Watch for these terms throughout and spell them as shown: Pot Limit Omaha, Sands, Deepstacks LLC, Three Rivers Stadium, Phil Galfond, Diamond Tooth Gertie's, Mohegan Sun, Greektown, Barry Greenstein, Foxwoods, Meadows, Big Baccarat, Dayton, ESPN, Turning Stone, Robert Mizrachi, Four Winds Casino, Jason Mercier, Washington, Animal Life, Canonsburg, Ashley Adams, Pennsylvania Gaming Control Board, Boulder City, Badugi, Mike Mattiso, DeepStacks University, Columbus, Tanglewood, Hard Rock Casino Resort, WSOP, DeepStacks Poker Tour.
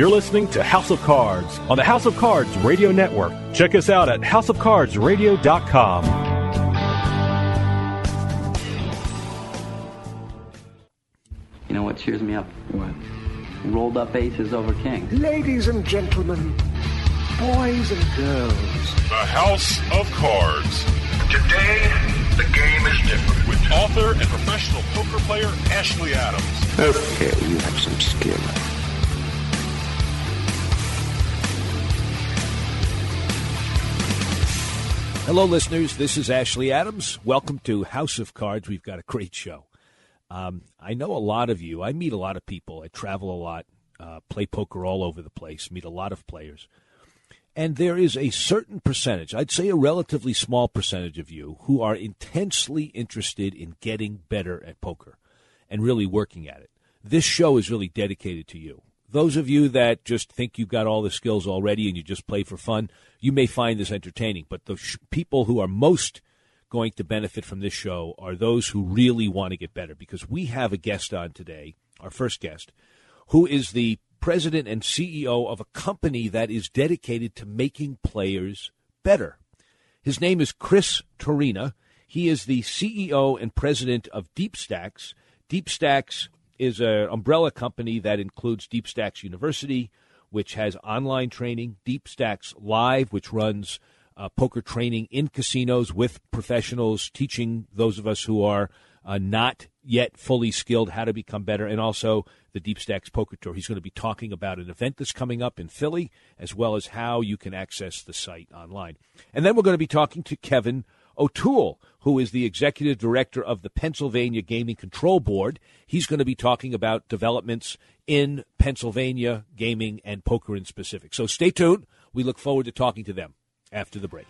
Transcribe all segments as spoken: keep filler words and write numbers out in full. You're listening to House of Cards on the House of Cards Radio Network. Check us out at house of cards radio dot com. You know what cheers me up? What? Rolled up aces over kings. Ladies and gentlemen, boys and girls. The House of Cards. Today, the game is different. With author and professional poker player, Ashley Adams. Okay, you have some skill. Hello, listeners. This is Ashley Adams. Welcome to House of Cards. We've got a great show. Um, I know a lot of you. I meet a lot of people. I travel a lot, uh, play poker all over the place, meet a lot of players. And there is a certain percentage, I'd say a relatively small percentage of you, who are intensely interested in getting better at poker and really working at it. This show is really dedicated to you. Those of you that just think you've got all the skills already and you just play for fun, you may find this entertaining. But the sh- people who are most going to benefit from this show are those who really want to get better, because we have a guest on today, our first guest, who is the president and C E O of a company that is dedicated to making players better. His name is Chris Torina. He is the C E O and president of DeepStacks. DeepStacks is an umbrella company that includes DeepStacks University, which has online training, DeepStacks Live, which runs Uh, poker training in casinos with professionals, teaching those of us who are uh, not yet fully skilled how to become better, and also the DeepStacks Poker Tour. He's going to be talking about an event that's coming up in Philly, as well as how you can access the site online. And then we're going to be talking to Kevin O'Toole, who is the executive director of the Pennsylvania Gaming Control Board. He's going to be talking about developments in Pennsylvania gaming and poker in specific. So stay tuned. We look forward to talking to them after the break.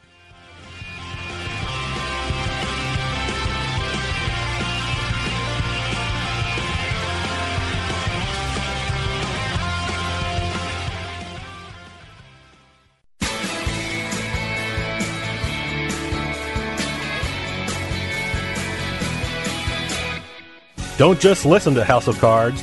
Don't just listen to House of Cards.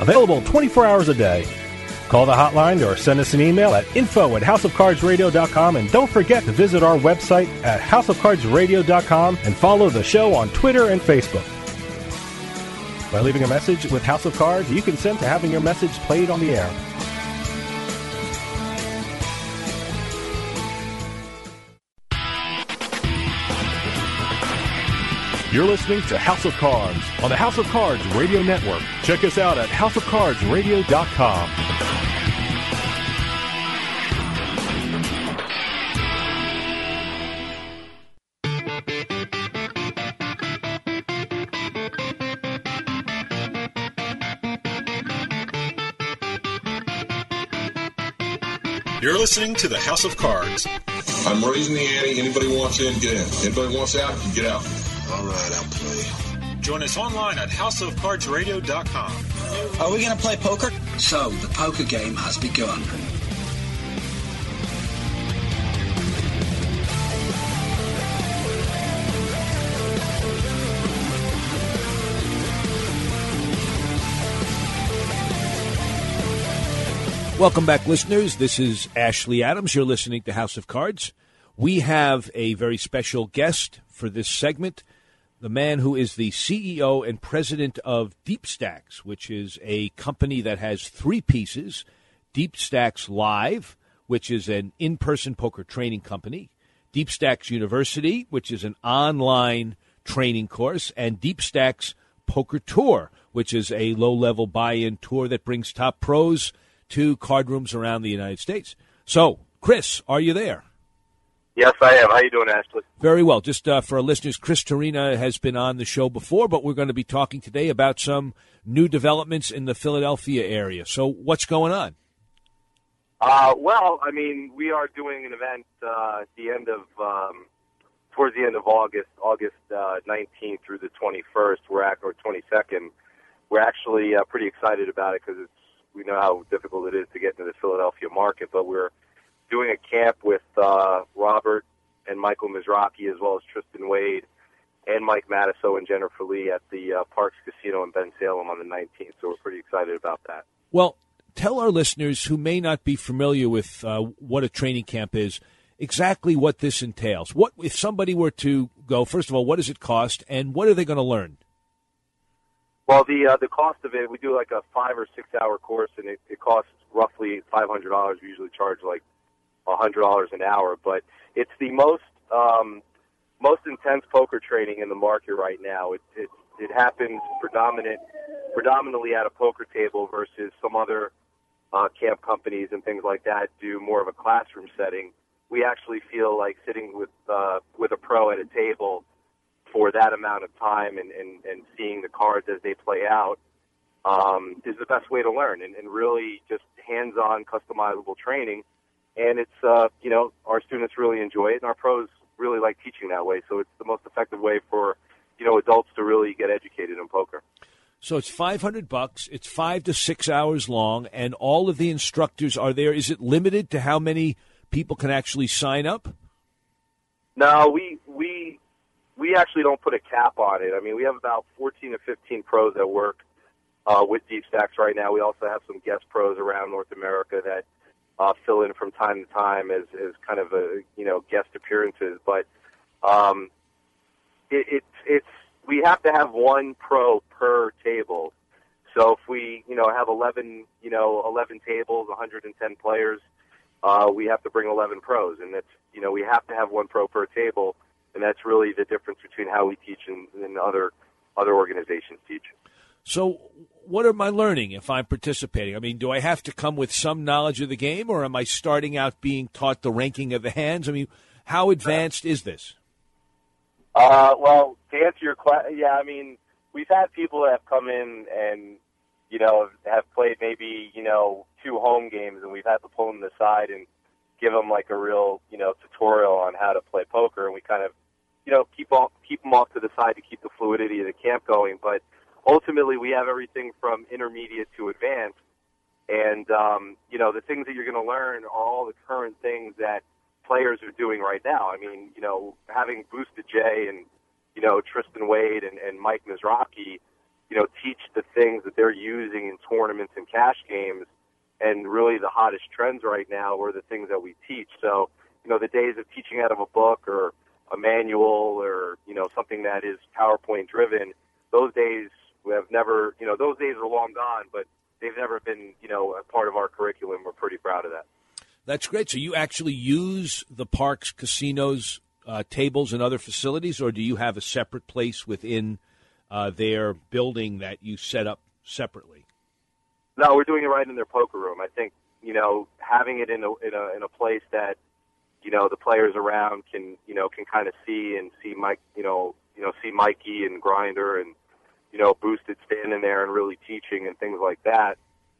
available twenty-four hours a day. Call the hotline or send us an email at info at house of cards radio dot com. And don't forget to visit our website at house of cards radio dot com and follow the show on Twitter and Facebook. By leaving a message with House of Cards, you consent to having your message played on the air. You're listening to House of Cards on the House of Cards Radio Network. Check us out at house of cards radio dot com. You're listening to the House of Cards. I'm raising the ante. Anybody wants in, get in. Anybody wants out, you get out. All right, I'll play. Join us online at house of cards radio dot com. Are we going to play poker? So, the poker game has begun. Welcome back, listeners. This is Ashley Adams. You're listening to House of Cards. We have a very special guest for this segment, the man who is the C E O and president of DeepStacks, which is a company that has three pieces: DeepStacks Live, which is an in-person poker training company; DeepStacks University, which is an online training course; and DeepStacks Poker Tour, which is a low-level buy-in tour that brings top pros to card rooms around the United States. So, Chris, are you there? Yes, I am. How you doing, Ashley? Very well. Just uh, for our listeners, Chris Torina has been on the show before, but we're going to be talking today about some new developments in the Philadelphia area. So what's going on? Uh, well, I mean, we are doing an event uh, at the end of, um, towards the end of August, August uh, nineteenth through the twenty-first, we're at, or twenty-second. We're actually uh, pretty excited about it because we know how difficult it is to get into the Philadelphia market, but we're doing a camp with uh, Robert and Michael Mizrachi, as well as Tristan Wade and Mike Mattiso and Jennifer Lee at the uh, Parx Casino in Ben Salem on the nineteenth, so we're pretty excited about that. Well, tell our listeners who may not be familiar with uh, what a training camp is, exactly what this entails. What if somebody were to go, first of all, what does it cost, and what are they going to learn? Well, the uh, the cost of it, we do like a five- or six-hour course, and it, it costs roughly five hundred dollars. We usually charge like one hundred dollars an hour, but it's the most um, most intense poker training in the market right now. It it, it happens predominant predominantly at a poker table versus some other uh, camp companies and things like that do more of a classroom setting. We actually feel like sitting with uh, with a pro at a table for that amount of time and, and, and seeing the cards as they play out um, is the best way to learn, and, and really just hands-on, customizable training. And it's, uh, you know, our students really enjoy it, and our pros really like teaching that way. So it's the most effective way for, you know, adults to really get educated in poker. So it's five hundred bucks. It's five to six hours long, and all of the instructors are there. Is it limited to how many people can actually sign up? No, we we we actually don't put a cap on it. I mean, we have about fourteen or fifteen pros that work uh, with DeepStacks right now. We also have some guest pros around North America that Uh, fill in from time to time as, as kind of a, you know, guest appearances. But um, it, it, it's we have to have one pro per table. So if we, you know, have eleven, you know, eleven tables, one hundred ten players, uh, we have to bring eleven pros. And that's, you know, we have to have one pro per table. And that's really the difference between how we teach and, and other other organizations teach. So what am I learning if I'm participating? I mean, do I have to come with some knowledge of the game, or am I starting out being taught the ranking of the hands? I mean, how advanced is this? Uh, well, to answer your question, yeah, I mean, we've had people that have come in and, you know, have played maybe, you know, two home games, and we've had to pull them to the side and give them like a real, you know, tutorial on how to play poker, and we kind of, you know, keep, all, keep them off to the side to keep the fluidity of the camp going, but ultimately, we have everything from intermediate to advanced, and, um, you know, the things that you're going to learn are all the current things that players are doing right now. I mean, you know, having Boosted Jay and, you know, Tristan Wade and, and Mike Mizrachi, you know, teach the things that they're using in tournaments and cash games, and really the hottest trends right now are the things that we teach. So, you know, the days of teaching out of a book or a manual or, you know, something that is PowerPoint-driven, those days we have never, you know, those days are long gone, but they've never been, you know, a part of our curriculum. We're pretty proud of that. That's great. So you actually use the Parx Casino's uh, tables and other facilities, or do you have a separate place within uh, their building that you set up separately? No, we're doing it right in their poker room. I think, you know, having it in a in a, in a place that, you know, the players around can, you know, can kind of see and see Mike, you know, you know, see Mikey and Grinder and, you know, Boosted standing there and really teaching and things like that,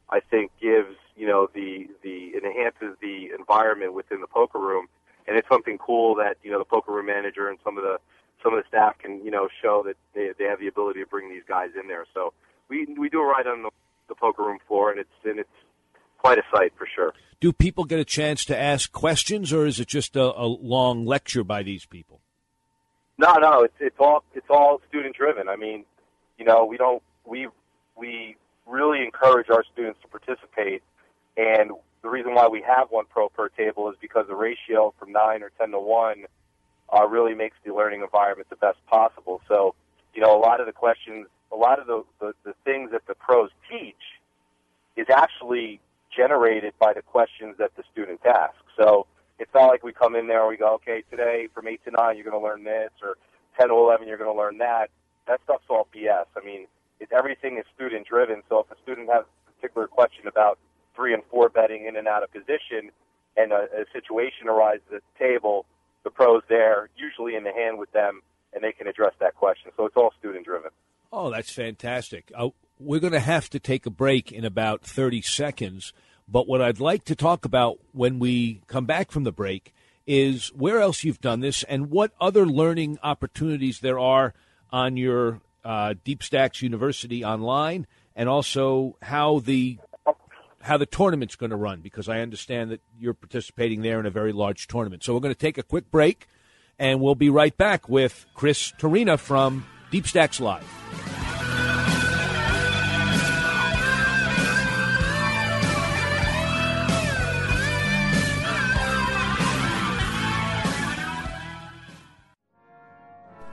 I think gives, you know, the, the enhances the environment within the poker room. And it's something cool that, you know, the poker room manager and some of the, some of the staff can, you know, show that they, they have the ability to bring these guys in there. So we, we do it right on the, the poker room floor, and it's, and it's quite a sight for sure. Do people get a chance to ask questions, or is it just a, a long lecture by these people? No, no, it's, it's all, it's all student driven. I mean, you know, we don't, we, we really encourage our students to participate. And the reason why we have one pro per table is because the ratio from nine or ten to one uh, really makes the learning environment the best possible. So, you know, a lot of the questions, a lot of the, the, the things that the pros teach is actually generated by the questions that the students ask. So it's not like we come in there and we go, okay, today from eight to nine, you're going to learn this, or ten to eleven, you're going to learn that. That stuff's all B S. I mean, it's, everything is student-driven, so if a student has a particular question about three and four betting in and out of position and a, a situation arises at the table, the pro's there, usually in the hand with them, and they can address that question. So it's all student-driven. Oh, that's fantastic. Uh, we're going to have to take a break in about thirty seconds, But what I'd like to talk about when we come back from the break is where else you've done this and what other learning opportunities there are on your uh, DeepStacks University online, and also how the how the tournament's going to run, because I understand that you're participating there in a very large tournament. So we're going to take a quick break, and we'll be right back with Chris Torina from DeepStacks Live.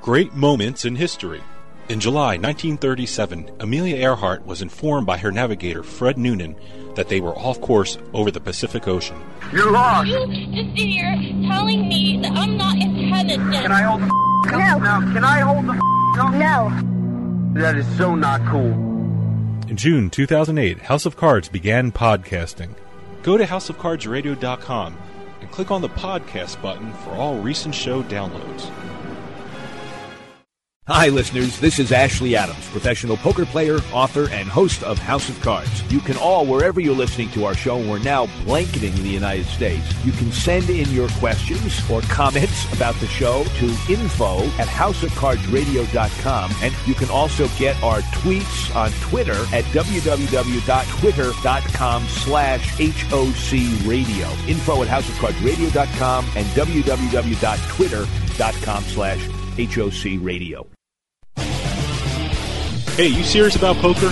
Great moments in history. In July nineteen thirty-seven, Amelia Earhart was informed by her navigator Fred Noonan that they were off course over the Pacific Ocean. You're lost. You just sit here telling me that I'm not in heaven yet. Can I hold the f- up no. now? Can I hold the f- up no? That is so not cool. In June two thousand eight, House of Cards began podcasting. Go to house of cards radio dot com and click on the podcast button for all recent show downloads. Hi, listeners. This is Ashley Adams, professional poker player, author, and host of House of Cards. You can all, wherever you're listening to our show, we're now blanketing the United States. You can send in your questions or comments about the show to info at house of cards radio dot com. And you can also get our tweets on Twitter at w w w dot twitter dot com slash H O C radio. Info at house of cards radio dot com and w w w dot twitter dot com slash H O C radio. Hey, you serious about poker?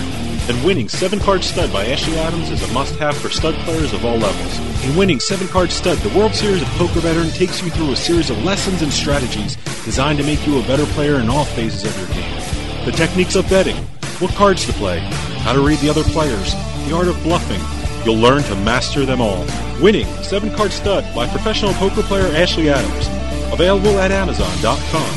Then winning seven-card stud by Ashley Adams is a must-have for stud players of all levels. In winning seven-card stud, the World Series of Poker veteran takes you through a series of lessons and strategies designed to make you a better player in all phases of your game. The techniques of betting, what cards to play, how to read the other players, the art of bluffing. You'll learn to master them all. Winning seven-card stud by professional poker player Ashley Adams. Available at amazon dot com.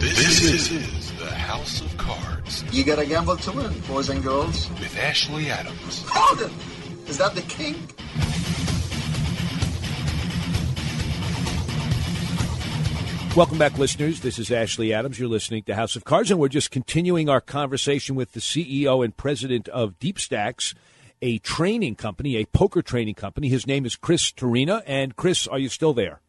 This is the House of Cards. You gotta gamble to win, boys and girls. With Ashley Adams. Hold it! Is that the king? Welcome back, listeners. This is Ashley Adams. You're listening to House of Cards, and we're just continuing our conversation with the C E O and president of DeepStacks, a training company, a poker training company. His name is Chris Torina. And Chris, are you still there?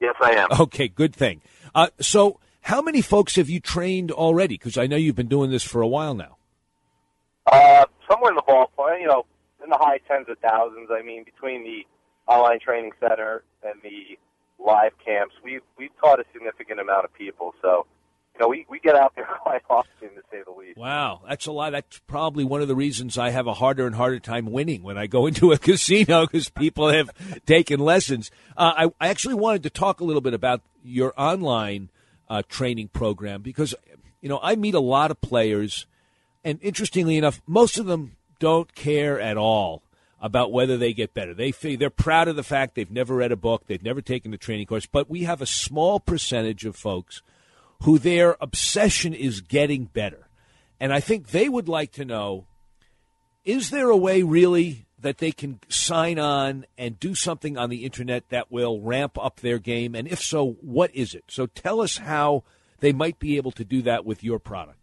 Yes, I am. Okay, good thing. Uh, so... How many folks have you trained already? Because I know you've been doing this for a while now. Uh, somewhere in the ballpark, you know, in the high tens of thousands. I mean, between the online training center and the live camps, we've we've taught a significant amount of people. So, you know, we, we get out there quite often, to say the least. Wow, that's a lot. That's probably one of the reasons I have a harder and harder time winning when I go into a casino, because people have taken lessons. Uh, I, I actually wanted to talk a little bit about your online Uh, training program, because, you know, I meet a lot of players, and interestingly enough, most of them don't care at all about whether they get better. They feel, they're proud of the fact they've never read a book, they've never taken the training course, but we have a small percentage of folks who their obsession is getting better. And I think they would like to know, is there a way really that they can sign on and do something on the internet that will ramp up their game? And if so, what is it? So tell us how they might be able to do that with your product.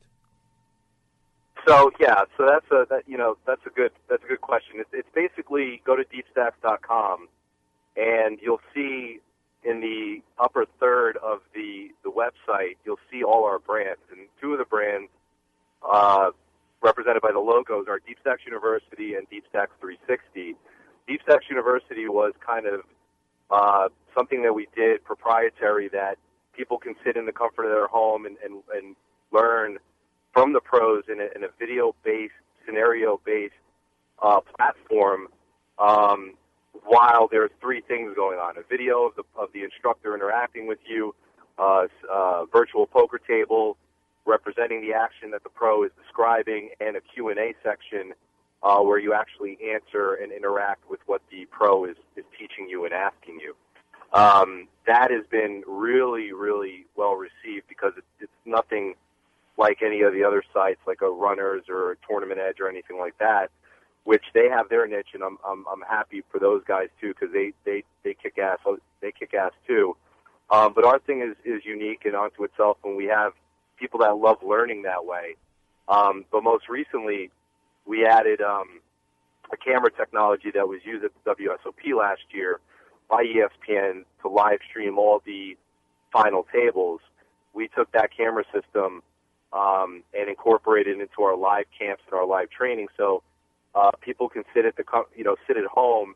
So, yeah, so that's a, that, you know, that's a good, that's a good question. It's, it's basically go to deep stacks dot com and you'll see in the upper third of the, the website, you'll see all our brands, and two of the brands, uh, represented by the logos, are DeepStacks University and DeepStacks three sixty. DeepStacks University was kind of uh, something that we did proprietary, that people can sit in the comfort of their home and, and, and learn from the pros in a, in a video-based, scenario-based uh, platform, um, while there's three things going on: a video of the, of the instructor interacting with you, uh, uh, virtual poker table representing the action that the pro is describing, and a Q and A section uh, where you actually answer and interact with what the pro is, is teaching you and asking you. Um, that has been really, really well received, because it's, it's nothing like any of the other sites, like a Runners or a Tournament Edge or anything like that, which they have their niche, and I'm I'm, I'm happy for those guys too, because they, they, they kick ass. They kick ass too. Um, but our thing is, is unique and onto itself, and we have people that love learning that way. Um, but most recently, we added um, a camera technology that was used at the W S O P last year by E S P N to live stream all the final tables. We took that camera system um, and incorporated it into our live camps and our live training, so uh, people can sit at the you know sit at home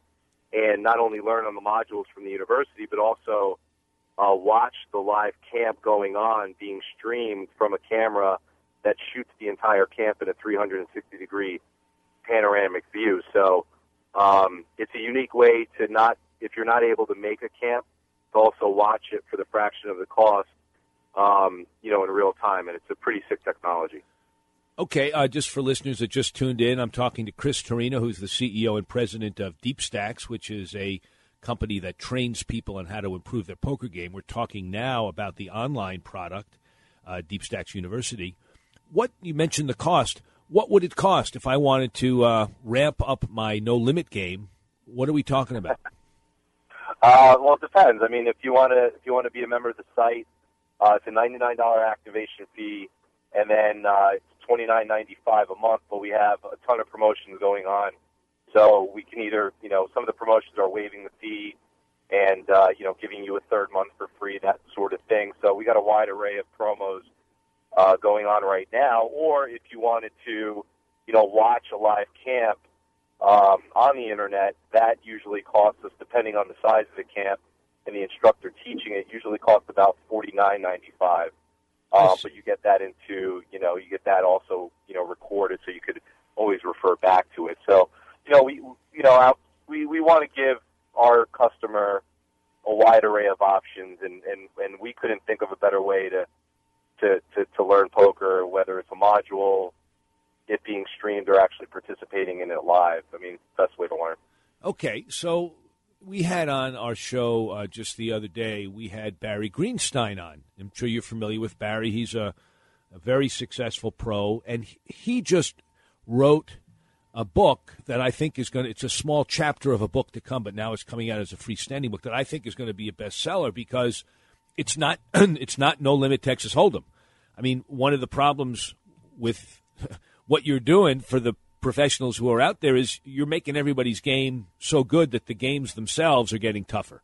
and not only learn on the modules from the university, but also uh, watch the live camp going on being streamed from a camera that shoots the entire camp in a three hundred sixty degree panoramic view. So um, it's a unique way to not, if you're not able to make a camp, to also watch it for the fraction of the cost, um, you know, in real time. And it's a pretty sick technology. Okay, uh, just for listeners that just tuned in, I'm talking to Chris Torina, who's the C E O and president of DeepStacks, which is a company that trains people on how to improve their poker game. We're talking now about the online product, uh, DeepStacks University. What you mentioned the cost. What would it cost if I wanted to uh, ramp up my no limit game? What are we talking about? Uh, well, it depends. I mean, if you want to, if you want to be a member of the site, uh, it's a ninety-nine dollar activation fee, and then uh, twenty-nine ninety-five a month, but we have a ton of promotions going on. So we can either, you know, some of the promotions are waiving the fee and, uh, you know, giving you a third month for free, that sort of thing. So we got a wide array of promos uh, going on right now. Or if you wanted to, you know, watch a live camp um, on the internet, that usually costs us, depending on the size of the camp and the instructor teaching it, usually costs about forty-nine ninety-five. Uh, but you get that into, you know, you get that also, you know, recorded, so you could always refer back to it. So, you know, we, you know, our, we, we want to give our customer a wide array of options, and, and, and we couldn't think of a better way to, to, to, to learn poker, whether it's a module, it being streamed, or actually participating in it live. I mean, best way to learn. Okay, so we had on our show uh, just the other day, we had Barry Greenstein on. I'm sure you're familiar with Barry. He's a, a very successful pro, and he, he just wrote a book that I think is going to, it's a small chapter of a book to come, but now it's coming out as a freestanding book that I think is going to be a bestseller, because it's not it's not No Limit Texas Hold'em. I mean, one of the problems with what you're doing for the professionals who are out there is you're making everybody's game so good that the games themselves are getting tougher.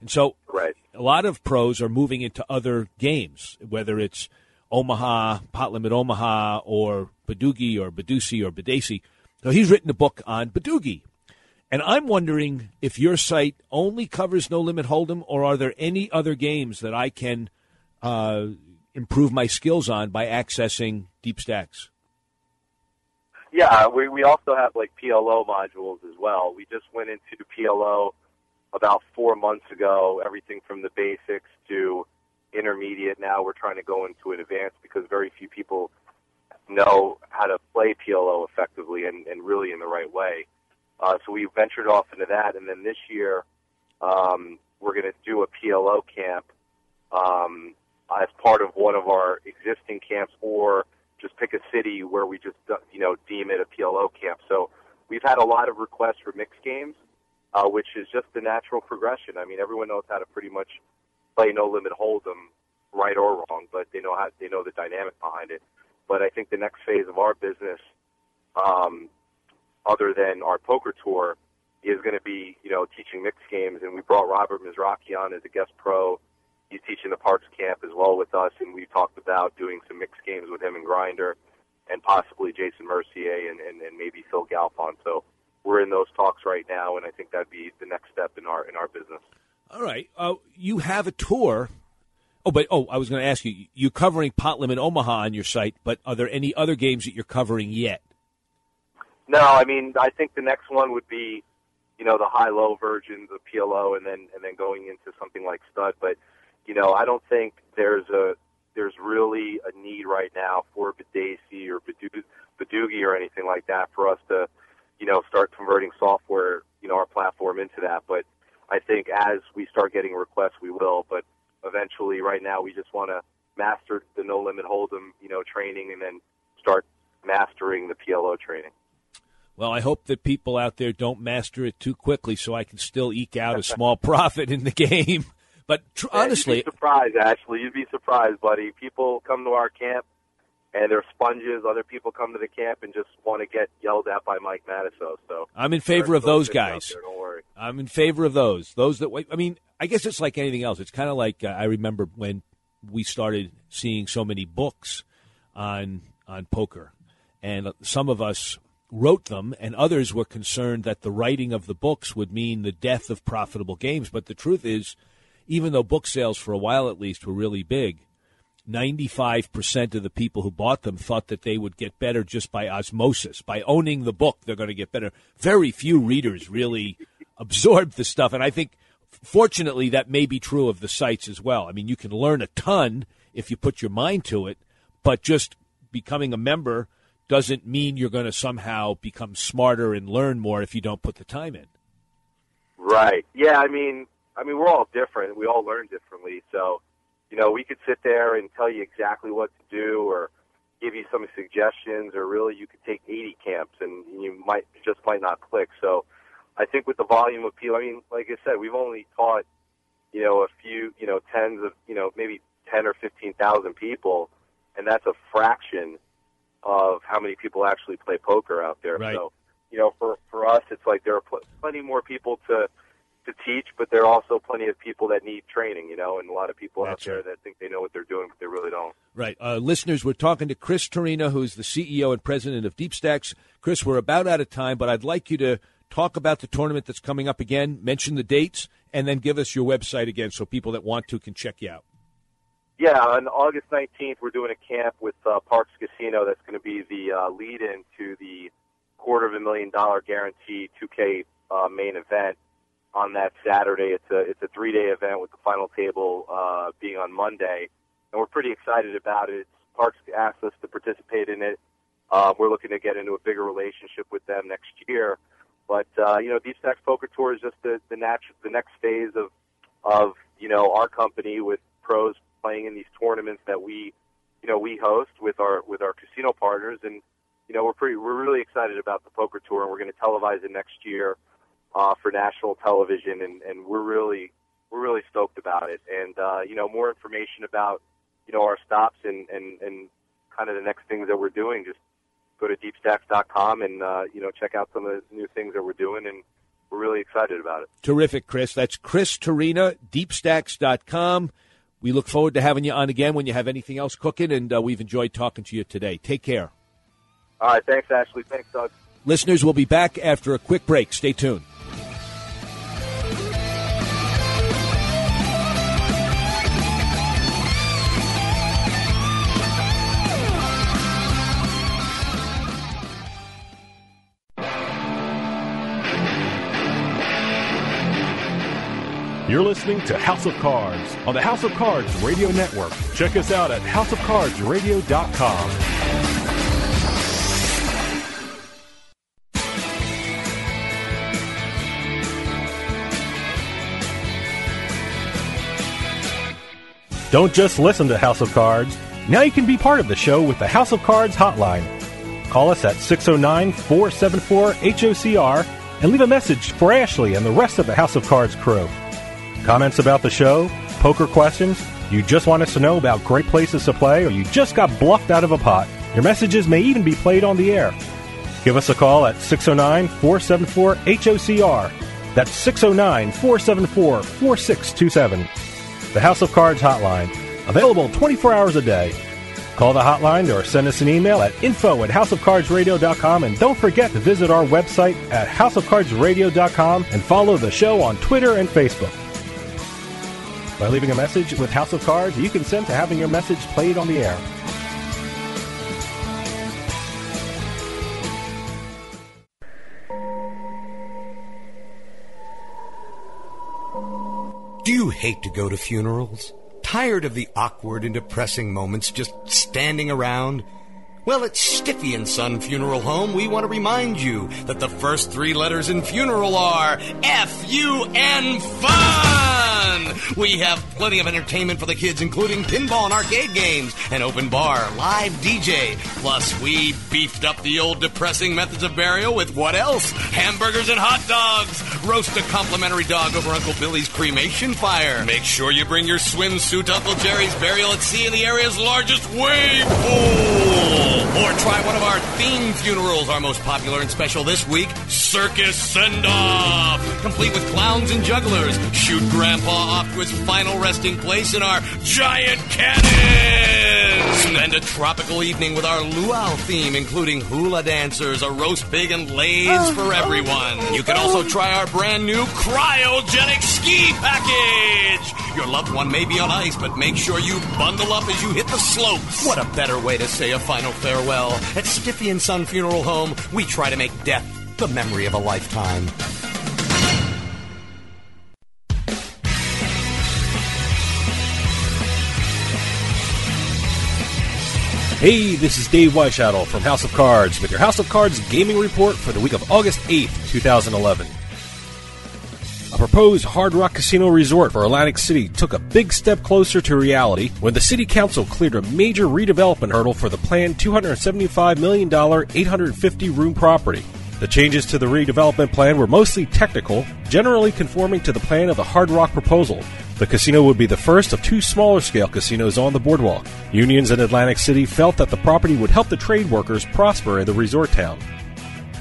And so right. A lot of pros are moving into other games, whether it's Omaha, Pot Limit Omaha, or Badugi, or Badusi, or Badesi. So he's written a book on Badugi. And I'm wondering if your site only covers No Limit Hold'em, or are there any other games that I can uh, improve my skills on by accessing DeepStacks? Yeah, we we also have, like, P L O modules as well. We just went into P L O about four months ago, everything from the basics to intermediate. Now we're trying to go into an advanced, because very few people know how to play P L O effectively and, and really in the right way. Uh, so we ventured off into that, and then this year um, we're going to do a P L O camp um, as part of one of our existing camps, or just pick a city where we just, you know, deem it a P L O camp. So we've had a lot of requests for mixed games, uh, which is just the natural progression. I mean, everyone knows how to pretty much play No Limit Hold'em, right or wrong, but they know how, they know the dynamic behind it. But I think the next phase of our business, um, other than our poker tour, is going to be, you know, teaching mixed games. And we brought Robert Mizrachi on as a guest pro. He's teaching the Parx camp as well with us, and we've talked about doing some mixed games with him and Grinder, and possibly Jason Mercier and, and, and maybe Phil Galfond. So we're in those talks right now, and I think that'd be the next step in our in our business. All right, uh, you have a tour. Oh, but oh, I was going to ask you. You're covering Pot Limit Omaha on your site, but are there any other games that you're covering yet? No, I mean, I think the next one would be, you know, the high-low versions of P L O, and then and then going into something like stud, but. You know, I don't think there's a there's really a need right now for Badesi or Badugi or anything like that for us to, you know, start converting software, you know, our platform into that. But I think as we start getting requests, we will. But eventually, right now, we just want to master the No Limit Hold'em, you know, training, and then start mastering the P L O training. Well, I hope that people out there don't master it too quickly, so I can still eke out a small profit in the game. But tr- honestly, yeah, you'd be surprised, Ashley. You'd be surprised, buddy. People come to our camp, and they're sponges. Other people come to the camp and just want to get yelled at by Mike Mattiso. So I'm in favor of those guys. There, don't worry. I'm in favor of those. Those that wait. I mean, I guess it's like anything else. It's kind of like uh, I remember when we started seeing so many books on on poker, and some of us wrote them, and others were concerned that the writing of the books would mean the death of profitable games. But the truth is, even though book sales for a while at least were really big, ninety-five percent of the people who bought them thought that they would get better just by osmosis. By owning the book, they're going to get better. Very few readers really absorbed the stuff, and I think, fortunately, that may be true of the sites as well. I mean, you can learn a ton if you put your mind to it, but just becoming a member doesn't mean you're going to somehow become smarter and learn more if you don't put the time in. Right. Yeah, I mean, I mean, we're all different. We all learn differently. So, you know, we could sit there and tell you exactly what to do or give you some suggestions, or really you could take eighty camps and you might just might not click. So I think with the volume of people, I mean, like I said, we've only taught, you know, a few, you know, tens of, you know, maybe ten or fifteen thousand people, and that's a fraction of how many people actually play poker out there. Right. So, you know, for, for us, it's like there are pl- plenty more people to to teach, but there are also plenty of people that need training, you know, and a lot of people that's out there right. that think they know what they're doing, but they really don't. Right. Uh, listeners, we're talking to Chris Torina, who's the C E O and president of DeepStacks. Chris, we're about out of time, but I'd like you to talk about the tournament that's coming up again, mention the dates, and then give us your website again so people that want to can check you out. Yeah, on August nineteenth, we're doing a camp with uh, Parx Casino. That's going to be the uh, lead-in to the quarter of a million dollar guarantee two K uh, main event on that Saturday. It's a it's a three-day event with the final table uh, being on Monday, and we're pretty excited about it. Parx asked us to participate in it. Uh, we're looking to get into a bigger relationship with them next year. But uh, you know, DeepStacks Poker Tour is just the the, natu- the next phase of of you know our company with pros playing in these tournaments that we, you know, we host with our with our casino partners, and you know we're pretty we're really excited about the poker tour, and we're going to televise it next year uh, for national television, and, and we're really we're really stoked about it. And uh, you know, more information about you know our stops and, and, and kind of the next things that we're doing, just go to deep stacks dot com and uh, you know check out some of the new things that we're doing, and we're really excited about it. Terrific, Chris. That's Chris Torina, deep stacks dot com. We look forward to having you on again when you have anything else cooking, and uh, we've enjoyed talking to you today. Take care. All right. Thanks, Ashley. Thanks, Doug. Listeners, we'll be back after a quick break. Stay tuned. You're listening to House of Cards on the House of Cards Radio Network. Check us out at house of cards radio dot com. Don't just listen to House of Cards. Now you can be part of the show with the House of Cards hotline. Call us at six oh nine, four seven four, H O C R and leave a message for Ashley and the rest of the House of Cards crew. Comments about the show, poker questions, you just want us to know about great places to play, or you just got bluffed out of a pot. Your messages may even be played on the air. Give us a call at six oh nine, four seven four, H O C R. That's six oh nine, four seven four, four six two seven. The House of Cards Hotline, available twenty-four hours a day. Call the hotline or send us an email at info at house of cards radio dot com, and don't forget to visit our website at house of cards radio dot com and follow the show on Twitter and Facebook. By leaving a message with House of Cards, you consent to having your message played on the air. Do you hate to go to funerals? Tired of the awkward and depressing moments just standing around? Well, at Stiffy and Son Funeral Home, we want to remind you that the first three letters in funeral are F U N, fun! We have plenty of entertainment for the kids, including pinball and arcade games, an open bar, live D J. Plus, we beefed up the old depressing methods of burial with what else? Hamburgers and hot dogs! Roast a complimentary dog over Uncle Billy's cremation fire. Make sure you bring your swimsuit to Uncle Jerry's burial at sea in the area's largest wave pool. or try one of our theme funerals, our most popular and special this week, Circus Send-Off, complete with clowns and jugglers. Shoot Grandpa off to his final resting place in our giant cannons, and a tropical evening with our luau theme, including hula dancers, a roast pig, and lays oh, for everyone. Oh, you can also try our brand new cryogenic ski package. Your loved one may be on ice, but make sure you bundle up as you hit the slopes. What a better way to say a final farewell. At Stiffy and Son Funeral Home, we try to make death the memory of a lifetime. Hey, this is Dave Weishattle from House of Cards with your House of Cards gaming report for the week of August eighth, twenty eleven. A proposed Hard Rock Casino Resort for Atlantic City took a big step closer to reality when the City Council cleared a major redevelopment hurdle for the planned two hundred seventy-five million dollars eight hundred fifty room property. The changes to the redevelopment plan were mostly technical, generally conforming to the plan of the Hard Rock proposal. The casino would be the first of two smaller-scale casinos on the boardwalk. Unions in Atlantic City felt that the property would help the trade workers prosper in the resort town.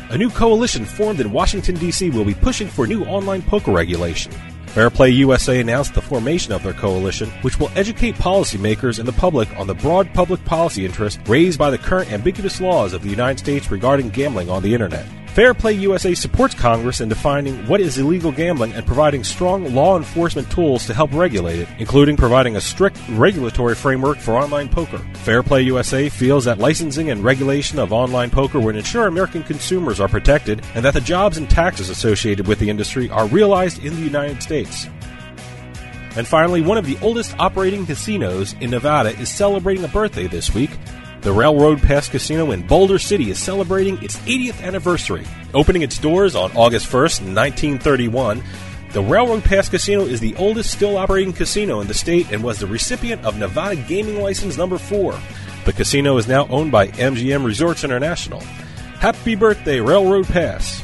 A new coalition formed in Washington, D C will be pushing for new online poker regulation. Fair Play U S A announced the formation of their coalition, which will educate policymakers and the public on the broad public policy interest raised by the current ambiguous laws of the United States regarding gambling on the Internet. Fair Play U S A supports Congress in defining what is illegal gambling and providing strong law enforcement tools to help regulate it, including providing a strict regulatory framework for online poker. Fair Play U S A feels that licensing and regulation of online poker would ensure American consumers are protected and that the jobs and taxes associated with the industry are realized in the United States. And finally, one of the oldest operating casinos in Nevada is celebrating a birthday this week. The Railroad Pass Casino in Boulder City is celebrating its eightieth anniversary. Opening its doors on August first, nineteen thirty-one, the Railroad Pass Casino is the oldest still operating casino in the state and was the recipient of Nevada Gaming License number four. The casino is now owned by M G M Resorts International. Happy birthday, Railroad Pass!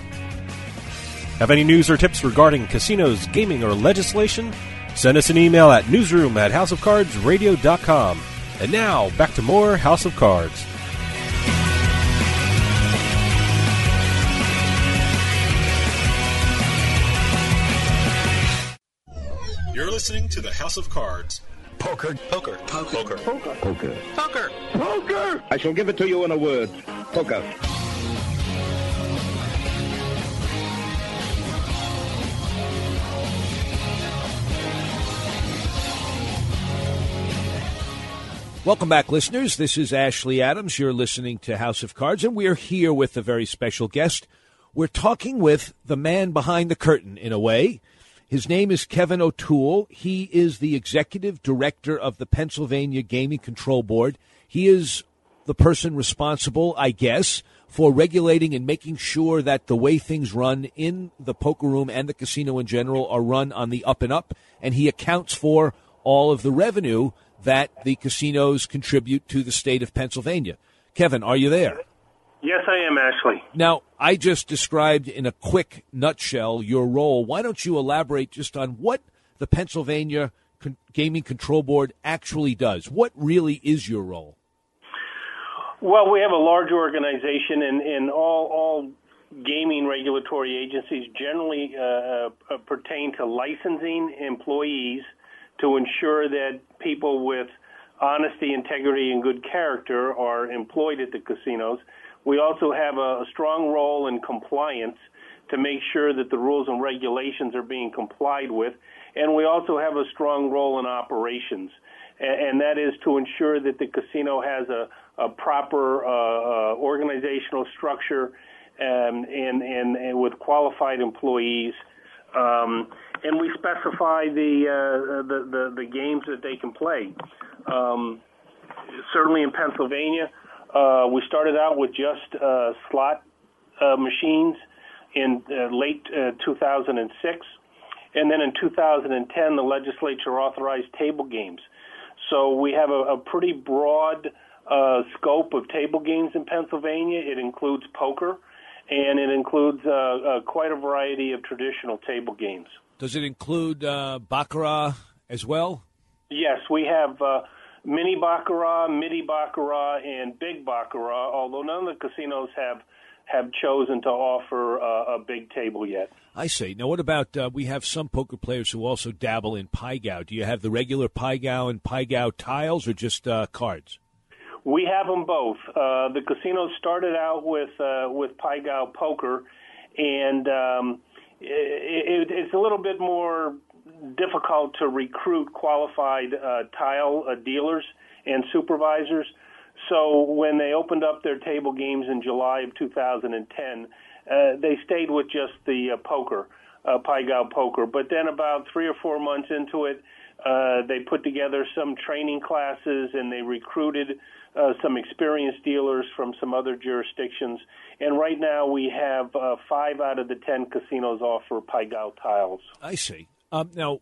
Have any news or tips regarding casinos, gaming, or legislation? Send us an email at newsroom at houseofcardsradio.com. And now, back to more House of Cards. You're listening to the House of Cards. Poker, poker, poker, poker, poker, poker, poker, poker. I shall give it to you in a word. Poker. Welcome back, listeners. This is Ashley Adams. You're listening to House of Cards, and we're here with a very special guest. We're talking with the man behind the curtain, in a way. His name is Kevin O'Toole. He is the executive director of the Pennsylvania Gaming Control Board. He is the person responsible, I guess, for regulating and making sure that the way things run in the poker room and the casino in general are run on the up and up, and he accounts for all of the revenue that the casinos contribute to the state of Pennsylvania. Kevin, are you there? Yes, I am, Ashley. Now, I just described in a quick nutshell your role. Why don't you elaborate just on what the Pennsylvania Gaming Control Board actually does? What really is your role? Well, we have a large organization, and, and all, all gaming regulatory agencies generally uh, pertain to licensing employees to ensure that people with honesty, integrity, and good character are employed at the casinos. We also have a strong role in compliance to make sure that the rules and regulations are being complied with. And we also have a strong role in operations, and that is to ensure that the casino has a, a proper uh, organizational structure and, and, and, and with qualified employees. Um, and we specify the, uh, the, the the games that they can play. Um, certainly in Pennsylvania, uh, we started out with just uh, slot uh, machines in uh, late uh, two thousand six, and then in two thousand ten, the legislature authorized table games. So we have a, a pretty broad uh, scope of table games in Pennsylvania. It includes poker, and it includes uh, uh, quite a variety of traditional table games. Does it include uh, baccarat as well? Yes, we have uh, mini baccarat, midi baccarat, and big baccarat, although none of the casinos have have chosen to offer uh, a big table yet. I see. Now, what about uh, we have some poker players who also dabble in Pai Gow. Do you have the regular Pai Gow and Pai Gow tiles or just uh, cards? We have them both. Uh, the casino started out with uh, with Pai Gow poker, and um, it, it, it's a little bit more difficult to recruit qualified uh, tile uh, dealers and supervisors. So when they opened up their table games in July of two thousand ten, uh, they stayed with just the uh, poker, uh, Pai Gow poker. But then about three or four months into it, uh, they put together some training classes and they recruited uh, some experienced dealers from some other jurisdictions. And right now we have uh, five out of the ten casinos offer Pai Gow tiles. I see. Um, now,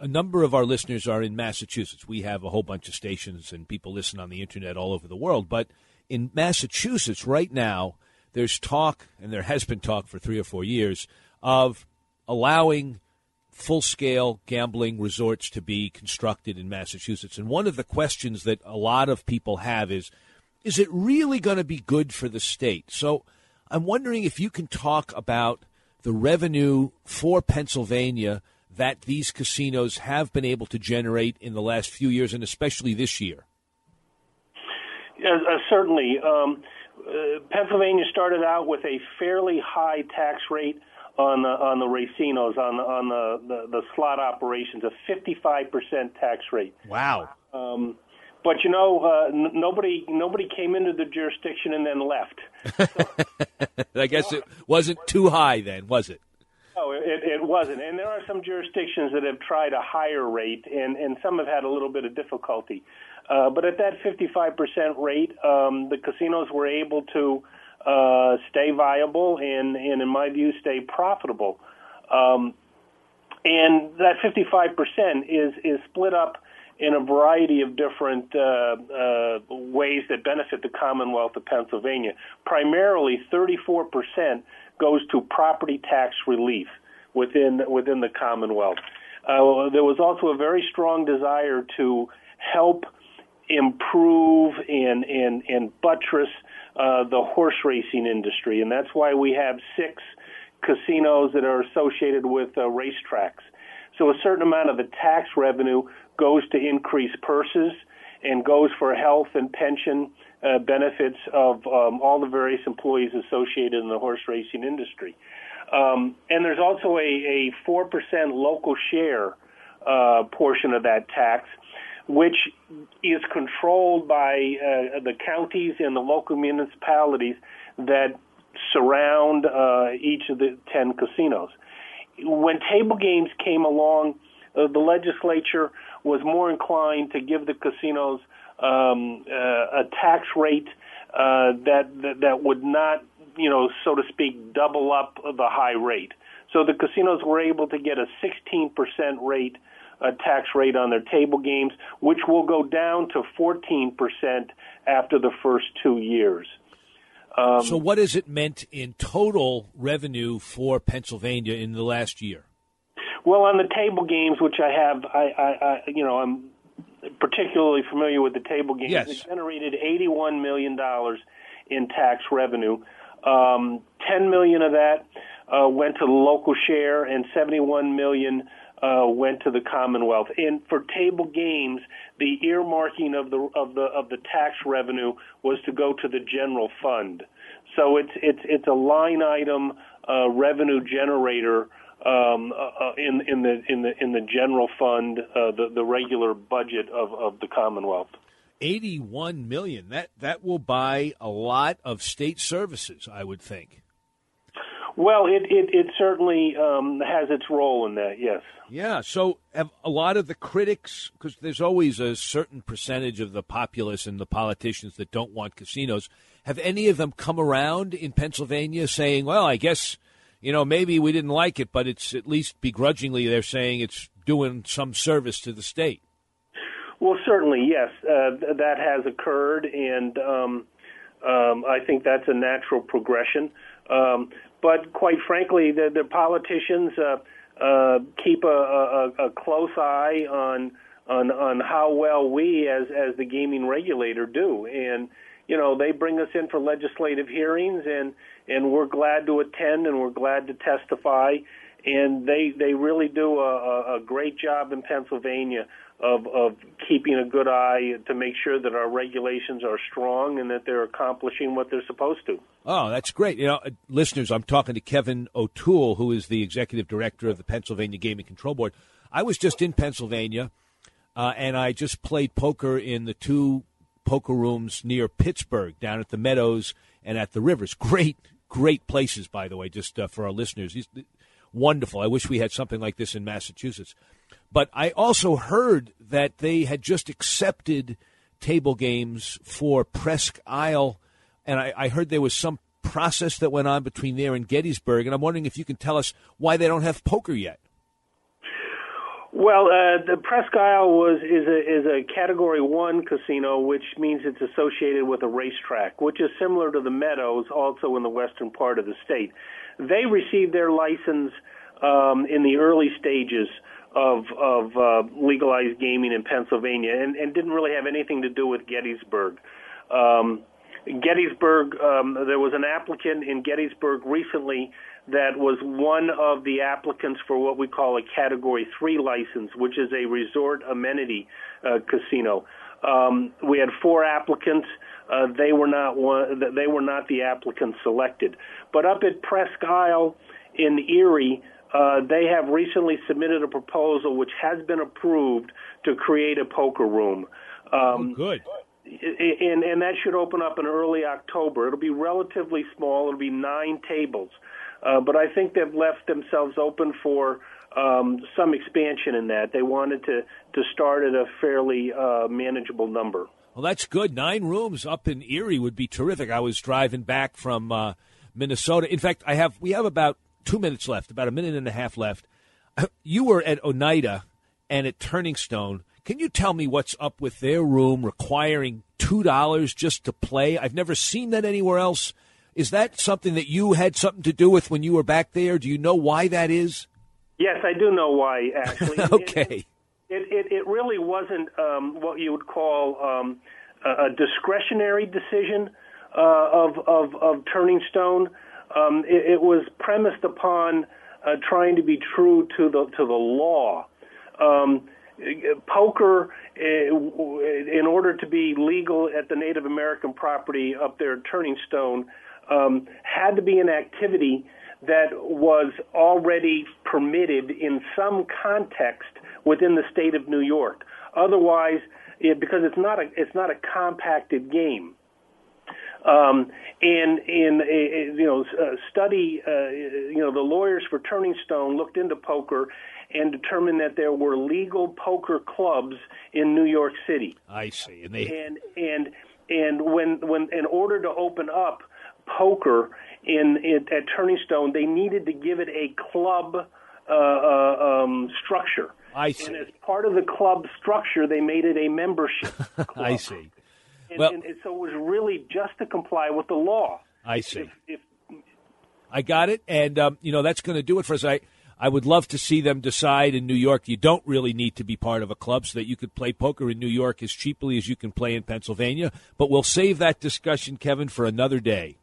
a number of our listeners are in Massachusetts. We have a whole bunch of stations, and people listen on the Internet all over the world. But in Massachusetts right now, there's talk, and there has been talk for three or four years, of allowing full-scale gambling resorts to be constructed in Massachusetts. And one of the questions that a lot of people have is, is it really going to be good for the state? So I'm wondering if you can talk about the revenue for Pennsylvania that these casinos have been able to generate in the last few years, and especially this year? Yeah, uh, certainly. Um, uh, Pennsylvania started out with a fairly high tax rate on the, on the racinos, on the, on the, the, the slot operations, a fifty-five percent tax rate. Wow. Um, but, you know, uh, n- nobody nobody came into the jurisdiction and then left. So, I guess it wasn't too high then, was it? No, it, it wasn't. And there are some jurisdictions that have tried a higher rate, and, and some have had a little bit of difficulty. Uh, but at that fifty-five percent rate, um, the casinos were able to uh, stay viable and, and, in my view, stay profitable. Um, and that fifty-five percent is, is split up in a variety of different uh, uh, ways that benefit the Commonwealth of Pennsylvania. Primarily, thirty-four percent goes to property tax relief within within the Commonwealth. Uh, there was also a very strong desire to help improve and and, and buttress uh, the horse racing industry, and that's why we have six casinos that are associated with uh, racetracks. So a certain amount of the tax revenue goes to increase purses and goes for health and pension Uh, benefits of um, all the various employees associated in the horse racing industry. Um, and there's also a, a four percent local share uh, portion of that tax, which is controlled by uh, the counties and the local municipalities that surround uh, each of the ten casinos. When table games came along, uh, the legislature was more inclined to give the casinos Um, uh, a tax rate uh, that, that that would not, you know, so to speak, double up the high rate. So the casinos were able to get a sixteen percent rate, a tax rate on their table games, which will go down to fourteen percent after the first two years. Um, so what has it meant in total revenue for Pennsylvania in the last year? Well, on the table games, which I have, I, I, I you know, I'm particularly familiar with the table games. Yes. It generated eighty-one million dollars in tax revenue. Um, ten million dollars of that uh, went to the local share, and seventy-one million dollars uh, went to the Commonwealth. And for table games, the earmarking of the of the of the tax revenue was to go to the general fund. So it's it's it's a line item uh, revenue generator. Um, uh, in, in the in the in the general fund, uh, the the regular budget of, of the Commonwealth, eighty-one million dollars. That that will buy a lot of state services, I would think. Well, it it, it certainly um, has its role in that. Yes. Yeah. So have a lot of the critics, because there's always a certain percentage of the populace and the politicians that don't want casinos. Have any of them come around in Pennsylvania saying, "Well, I guess, you know, maybe we didn't like it, but it's at least begrudgingly they're saying it's doing some service to the state"? Well, certainly, yes. Uh, th- that has occurred, and um, um, I think that's a natural progression. Um, but quite frankly, the, the politicians uh, uh, keep a, a, a close eye on on on how well we as as the gaming regulator do. And you know, they bring us in for legislative hearings, and and we're glad to attend, and we're glad to testify. And they they really do a, a great job in Pennsylvania of of keeping a good eye to make sure that our regulations are strong and that they're accomplishing what they're supposed to. Oh, that's great. You know, listeners, I'm talking to Kevin O'Toole, who is the executive director of the Pennsylvania Gaming Control Board. I was just in Pennsylvania, uh, and I just played poker in the two poker rooms near Pittsburgh, down at the Meadows and at the Rivers. Great, great places, by the way, just uh, for our listeners. These, Wonderful. I wish we had something like this in Massachusetts. But I also heard that they had just accepted table games for Presque Isle, and I, I heard there was some process that went on between there and Gettysburg, and I'm wondering if you can tell us why they don't have poker yet. Well, uh, the Presque Isle was, is, a, is a Category one casino, which means it's associated with a racetrack, which is similar to the Meadows, also in the western part of the state. They received their license um, in the early stages of, of uh, legalized gaming in Pennsylvania, and, and didn't really have anything to do with Gettysburg. Um, Gettysburg, um, there was an applicant in Gettysburg recently that was one of the applicants for what we call a Category three license, which is a resort amenity uh, casino. Um, we had four applicants. Uh, they were not one, they were not the applicants selected. But up at Presque Isle in Erie, uh, they have recently submitted a proposal which has been approved to create a poker room. Um, oh, good. And, and that should open up in early October. It'll be relatively small. It'll be nine tables. Uh, but I think they've left themselves open for um, some expansion in that. They wanted to, to start at a fairly uh, manageable number. Well, that's good. Nine rooms up in Erie would be terrific. I was driving back from uh, Minnesota. In fact, I have we have about two minutes left, about a minute and a half left. You were at Oneida and at Turning Stone. Can you tell me what's up with their room requiring two dollars just to play? I've never seen that anywhere else. Is that something that you had something to do with when you were back there? Do you know why that is? Yes, I do know why, actually. Okay. It, it, it really wasn't um, what you would call um, a discretionary decision uh, of, of, of Turning Stone. Um, it, it was premised upon uh, trying to be true to the, to the law. Um, Poker, in order to be legal at the Native American property up there at Turning Stone, um, had to be an activity that was already permitted in some context within the state of New York. Otherwise, it, because it's not a it's not a compacted game. Um, and in a, you know a study, uh, you know the lawyers for Turning Stone looked into poker and determined that there were legal poker clubs in New York City. I see, and they and and and when when in order to open up poker in, in at Turning Stone, they needed to give it a club uh, um, structure. I see, and as part of the club structure, they made it a membership club. I see. And, well, and, and so it was really just to comply with the law. I see. If, if, I got it. And, um, you know, that's going to do it for us. I, I would love to see them decide in New York you don't really need to be part of a club so that you could play poker in New York as cheaply as you can play in Pennsylvania. But we'll save that discussion, Kevin, for another day.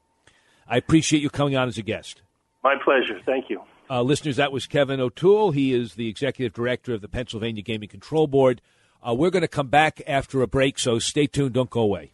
I appreciate you coming on as a guest. My pleasure. Thank you. Uh, listeners, that was Kevin O'Toole. He is the executive director of the Pennsylvania Gaming Control Board. Uh, we're going to come back after a break, so stay tuned. Don't go away.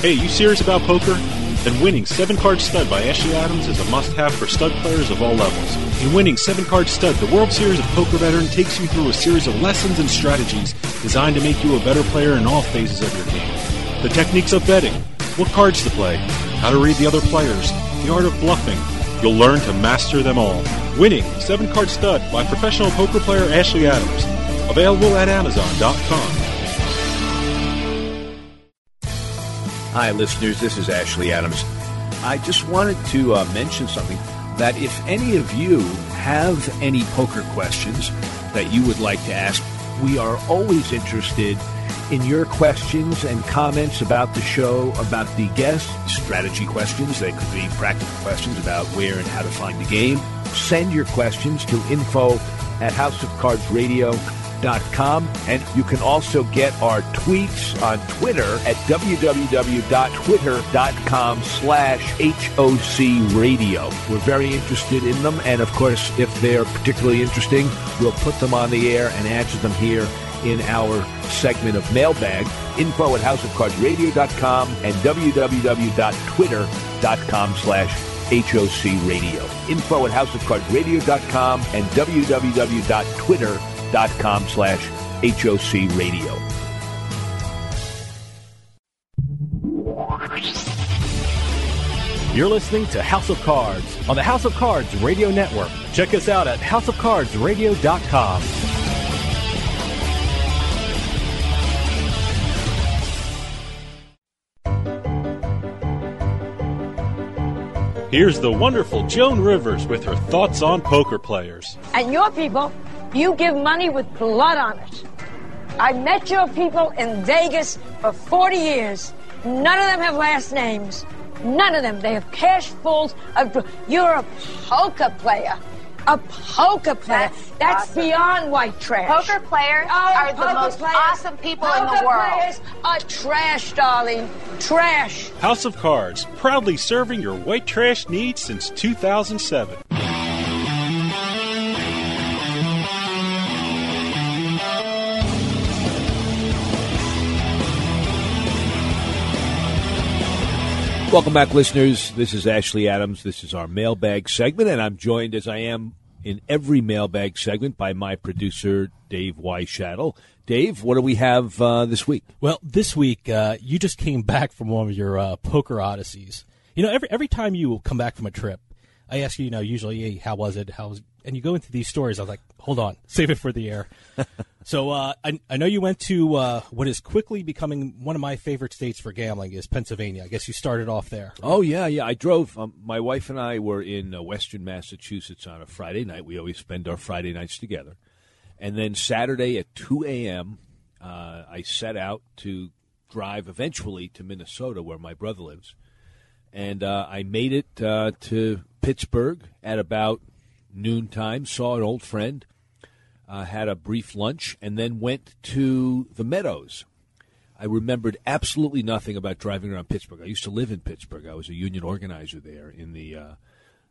Hey, you serious about poker? Then winning seven-Card Stud by Ashley Adams is a must-have for stud players of all levels. In winning seven-Card Stud, the World Series of Poker veteran takes you through a series of lessons and strategies designed to make you a better player in all phases of your game. The techniques of betting, what cards to play, how to read the other players, the art of bluffing. You'll learn to master them all. Winning seven-Card Stud by professional poker player Ashley Adams. Available at Amazon dot com. Hi, listeners. This is Ashley Adams. I just wanted to uh, mention something, that if any of you have any poker questions that you would like to ask, we are always interested in your questions and comments about the show, about the guests, strategy questions. They could be practical questions about where and how to find the game. Send your questions to info at house of cards radio dot com. And you can also get our tweets on Twitter at w w w dot twitter dot com slash H O C radio. We're very interested in them. And, of course, if they're particularly interesting, we'll put them on the air and answer them here in our segment of Mailbag. Info at house of cards radio dot com and w w w dot twitter dot com slash H O C radio. Info at house of cards radio dot com and w w w dot twitter dot com slash H O C radio. You're listening to House of Cards on the House of Cards Radio Network. Check us out at house of cards radio dot com. Here's the wonderful Joan Rivers with her thoughts on poker players. And your people, you give money with blood on it. I met your people in Vegas for forty years. None of them have last names. None of them. They have cash pools. Of, you're a poker player. A poker player. That's, That's awesome. Beyond white trash. Poker players oh, are poker the most players. awesome people poker in the world. Poker players are trash, darling. Trash. House of Cards, proudly serving your white trash needs since two thousand seven. Welcome back, listeners. This is Ashley Adams. This is our Mailbag segment, and I'm joined, as I am in every Mailbag segment, by my producer, Dave Weishattle. Dave, what do we have uh, this week? Well, this week, uh, you just came back from one of your uh, poker odysseys. You know, every every time you come back from a trip, I ask you, you know, usually, hey, how was it? How was it? And you go into these stories. I was like, hold on, save it for the air. So uh, I, I know you went to uh, what is quickly becoming one of my favorite states for gambling is Pennsylvania. I guess you started off there. Right? Oh, yeah, yeah. I drove. Um, my wife and I were in uh, western Massachusetts on a Friday night. We always spend our Friday nights together. And then Saturday at two a m, uh, I set out to drive eventually to Minnesota, where my brother lives. And uh, I made it uh, to Pittsburgh at about noontime, saw an old friend. Uh, had a brief lunch, and then went to the Meadows. I remembered absolutely nothing about driving around Pittsburgh. I used to live in Pittsburgh. I was a union organizer there in the, uh,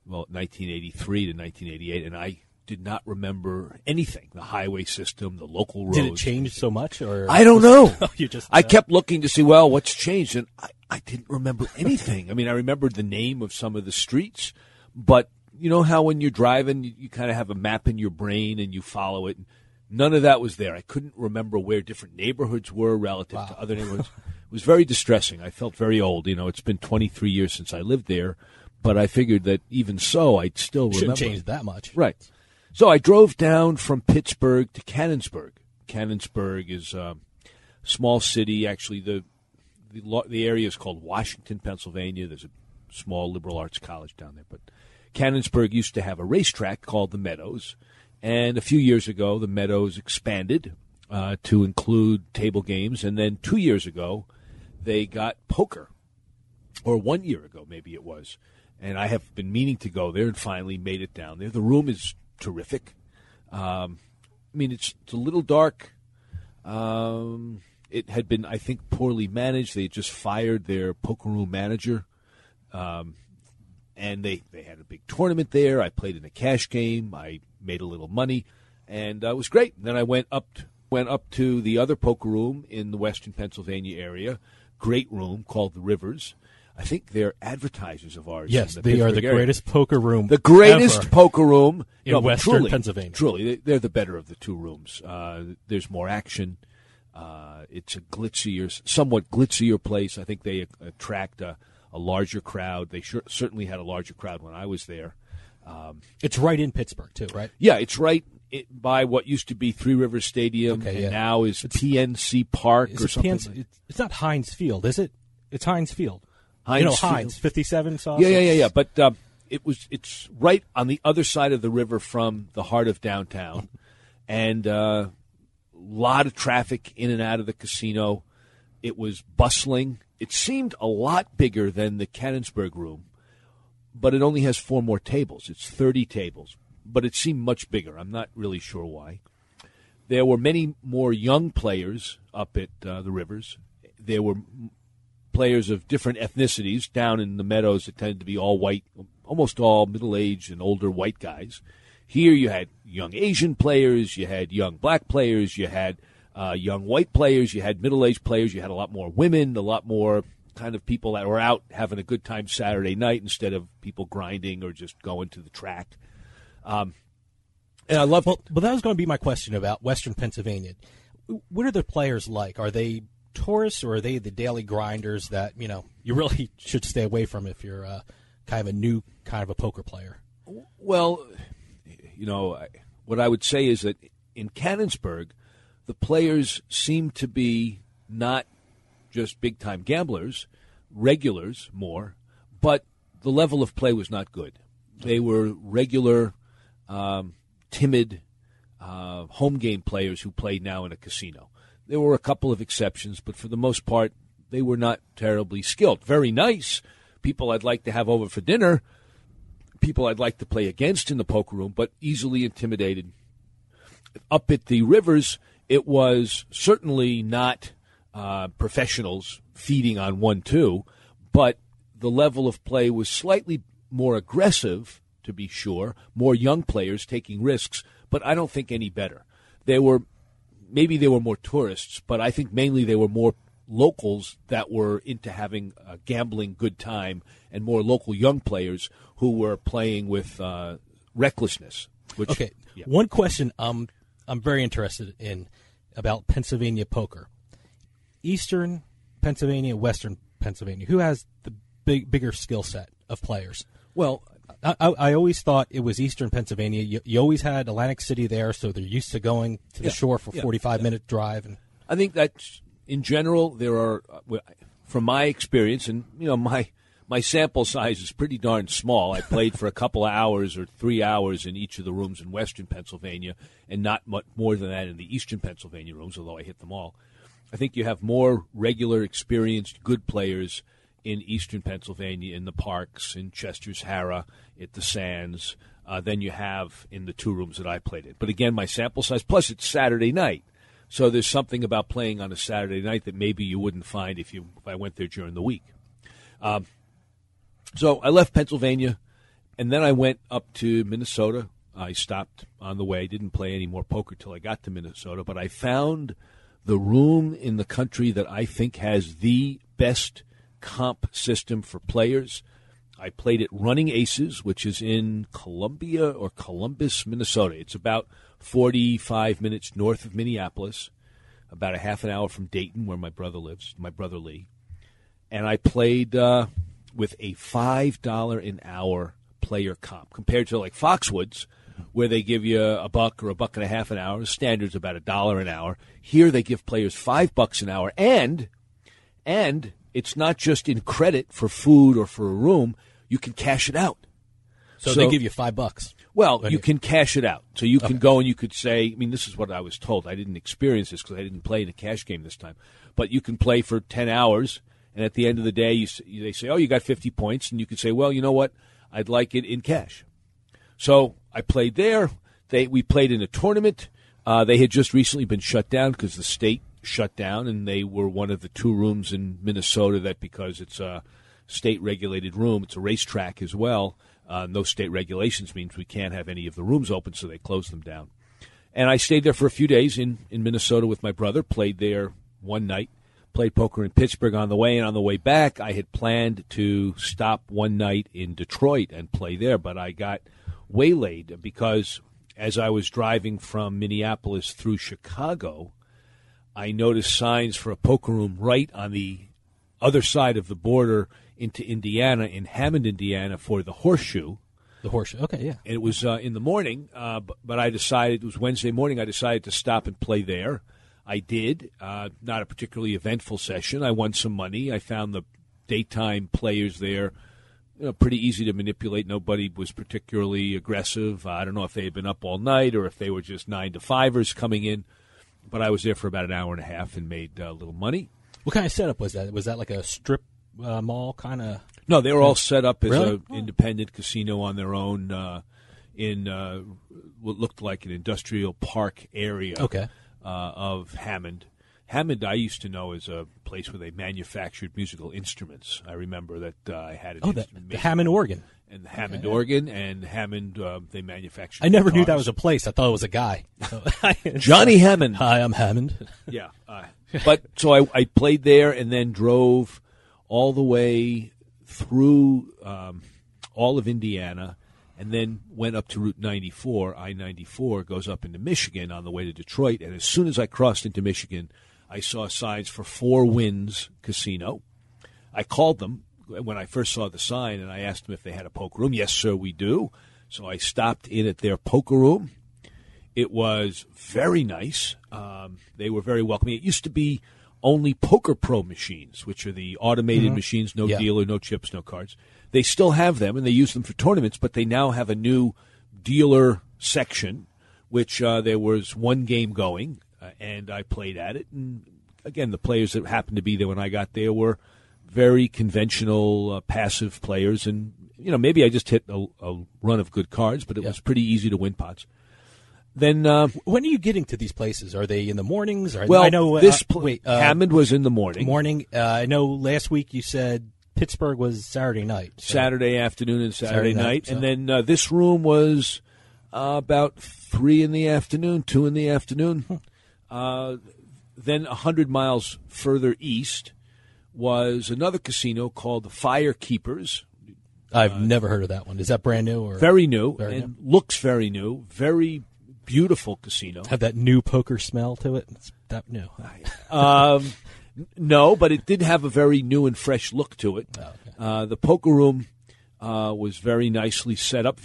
well, nineteen eighty-three to nineteen eighty-eight, and I did not remember anything, the highway system, the local roads. Did it change so much? Or I don't know. you just, uh... I kept looking to see, well, what's changed, and I, I didn't remember anything. I mean, I remembered the name of some of the streets, but you know how when you're driving, you, you kind of have a map in your brain and you follow it. None of that was there. I couldn't remember where different neighborhoods were relative wow. to other neighborhoods. It was very distressing. I felt very old. You know, it's been twenty-three years since I lived there, but I figured that even so, I'd still remember. Shouldn't change that much. Right. So I drove down from Pittsburgh to Canonsburg. Canonsburg is a small city. Actually, the, the, the area is called Washington, Pennsylvania. There's a small liberal arts college down there, but Canonsburg used to have a racetrack called the Meadows, and a few years ago, the Meadows expanded uh, to include table games, and then two years ago, they got poker, or one year ago, maybe it was, and I have been meaning to go there and finally made it down there. The room is terrific. Um, I mean, it's, it's a little dark. Um, it had been, I think, poorly managed. They just fired their poker room manager, um And they, they had a big tournament there. I played in a cash game. I made a little money, and uh, it was great. And then I went up to, went up to the other poker room in the western Pennsylvania area, great room called the Rivers. I think they're advertisers of ours. Yes, the they Pittsburgh are the area. greatest poker room The greatest ever poker room in no, western truly, Pennsylvania. Truly, they're the better of the two rooms. Uh, there's more action. Uh, it's a glitzier, somewhat glitzier place. I think they attract a a larger crowd. They sure, certainly had a larger crowd when I was there. Um, it's right in Pittsburgh, too, right? Yeah, it's right it, by what used to be Three Rivers Stadium, okay, and yeah. now is it's, P N C Park is or something. P N C, like. It's not Heinz Field, is it? It's Heinz Field. Heinz you know, Field. Heinz, fifty-seven sausage. Yeah, yeah, yeah, yeah. But um, it was, it's right on the other side of the river from the heart of downtown. And uh, lot of traffic in and out of the casino. It was bustling. It seemed a lot bigger than the Canonsburg room, but it only has four more tables. It's thirty tables, but it seemed much bigger. I'm not really sure why. There were many more young players up at uh, the Rivers. There were players of different ethnicities. Down in the Meadows, it tended to be all white, almost all middle-aged and older white guys. Here you had young Asian players, you had young black players, you had uh, young white players, you had middle-aged players, you had a lot more women, a lot more kind of people that were out having a good time Saturday night instead of people grinding or just going to the track. Um, and I love well, well, that was going to be my question about Western Pennsylvania. What are the players like? Are they tourists or are they the daily grinders that, you know, you really should stay away from if you're uh, kind of a new kind of a poker player? Well, you know, what I would say is that in Canonsburg, the players seem to be not just big-time gamblers, regulars more, but the level of play was not good. They were regular, um, timid uh, home game players who play now in a casino. There were a couple of exceptions, but for the most part, they were not terribly skilled. Very nice, people I'd like to have over for dinner, people I'd like to play against in the poker room, but easily intimidated. Up at the Rivers, it was certainly not uh, professionals feeding on one, two, but the level of play was slightly more aggressive, to be sure, more young players taking risks, but I don't think any better. They were, maybe they were more tourists, but I think mainly they were more locals that were into having a gambling good time and more local young players who were playing with uh, recklessness. Which, okay, yeah. One question um, I'm very interested in about Pennsylvania poker. Eastern Pennsylvania, Western Pennsylvania, who has the big, bigger skill set of players? Well, I, I, I always thought it was Eastern Pennsylvania. You, you always had Atlantic City there, so they're used to going to the yeah, shore for yeah, forty-five minute yeah. drive. And I think that's... In general, there are, from my experience, and you know my my sample size is pretty darn small. I played for a couple of hours or three hours in each of the rooms in Western Pennsylvania, and not much more than that in the Eastern Pennsylvania rooms. Although I hit them all, I think you have more regular, experienced, good players in Eastern Pennsylvania, in the Parks, in Chester's Harrah, at the Sands, uh, than you have in the two rooms that I played in. But again, my sample size. Plus, it's Saturday night. So there's something about playing on a Saturday night that maybe you wouldn't find if you if I went there during the week. Um, so I left Pennsylvania, and then I went up to Minnesota. I stopped on the way. Didn't play any more poker till I got to Minnesota, but I found the room in the country that I think has the best comp system for players. I played at Running Aces, which is in Columbia or Columbus, Minnesota. It's about forty-five minutes north of Minneapolis, about a half an hour from Dayton, where my brother lives, my brother Lee. And I played uh, with a five dollars an hour player comp compared to like Foxwoods, where they give you a buck or a buck and a half an hour. The standard's about a dollar an hour. Here they give players five bucks an hour, and and it's not just in credit for food or for a room. You can cash it out. So, so they give you five bucks. Well, you can cash it out. So you can okay. go and you could say, I mean, this is what I was told. I didn't experience this because I didn't play in a cash game this time. But you can play for ten hours, and at the end of the day, you, they say, oh, you got fifty points. And you could say, well, you know what? I'd like it in cash. So I played there. They We played in a tournament. Uh, they had just recently been shut down because the state shut down, and they were one of the two rooms in Minnesota that because it's a state-regulated room, it's a racetrack as well. Uh, no state regulations means we can't have any of the rooms open, so they closed them down. And I stayed there for a few days in, in Minnesota with my brother, played there one night, played poker in Pittsburgh on the way, and on the way back I had planned to stop one night in Detroit and play there, but I got waylaid because as I was driving from Minneapolis through Chicago, I noticed signs for a poker room right on the other side of the border into Indiana, in Hammond, Indiana, for the Horseshoe. The Horseshoe, okay, yeah. And it was uh, in the morning, uh, but, but I decided, it was Wednesday morning, I decided to stop and play there. I did, uh, not a particularly eventful session. I won some money. I found the daytime players there you know, pretty easy to manipulate. Nobody was particularly aggressive. I don't know if they had been up all night or if they were just nine to fivers coming in. but I was there for about an hour and a half and made a uh, little money. What kind of setup was that? Was that like a strip uh, mall kind of? No, they were all set up as really? an oh. independent casino on their own uh, in uh, what looked like an industrial park area okay. uh, of Hammond. Hammond, I used to know, is a place where they manufactured musical instruments. I remember that uh, I had an oh, instrument. The Hammond organ. And the Hammond okay. organ, and Hammond, uh, they manufactured. I never guitars. knew that was a place. I thought it was a guy. So Johnny Hammond. Hi, I'm Hammond. Yeah. Uh, but so I, I played there and then drove all the way through um, all of Indiana and then went up to Route ninety-four. I ninety-four goes up into Michigan on the way to Detroit. And as soon as I crossed into Michigan, I saw signs for Four Winds Casino. I called them. When I first saw the sign, and I asked them if they had a poker room. Yes, sir, we do. So I stopped in at their poker room. It was very nice. Um, they were very welcoming. It used to be only Poker Pro machines, which are the automated mm-hmm. machines, no yeah. dealer, no chips, no cards. They still have them, and they use them for tournaments, but they now have a new dealer section, which uh, there was one game going, uh, and I played at it. And, again, the players that happened to be there when I got there were very conventional, uh, passive players, and you know maybe I just hit a, a run of good cards, but it yeah. was pretty easy to win pots. Then uh, when are you getting to these places? Are they in the mornings? Or well, I know this. Uh, pl- wait, uh, Hammond was in the morning. Morning. Uh, I know last week you said Pittsburgh was Saturday night, so. Saturday afternoon, and Saturday, Saturday night, night so. And then uh, this room was uh, about three in the afternoon, two in the afternoon. Huh. Uh, then a hundred miles further east was another casino called the Firekeepers. I've uh, never heard of that one. Is that brand new? Or very new, very and new? Looks very new. Very beautiful casino. Have that new poker smell to it? It's that new. um, no, but it did have a very new and fresh look to it. Oh, okay. uh, the poker room uh, was very nicely set up.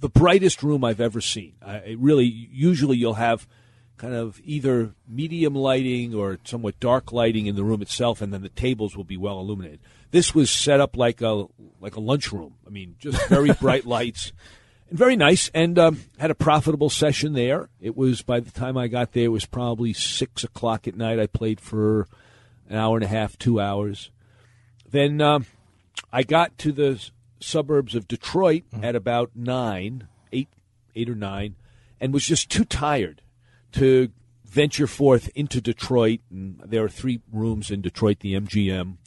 The brightest room I've ever seen. I, it really, usually you'll have kind of either medium lighting or somewhat dark lighting in the room itself, and then the tables will be well illuminated. This was set up like a like a lunchroom. I mean, just very bright lights and very nice, and um, had a profitable session there. It was, by the time I got there, it was probably six o'clock at night. I played for an hour and a half, two hours. Then um, I got to the suburbs of Detroit mm-hmm. at about nine, eight, eight or nine, and was just too tired to venture forth into Detroit. And there are three rooms in Detroit, the M G M,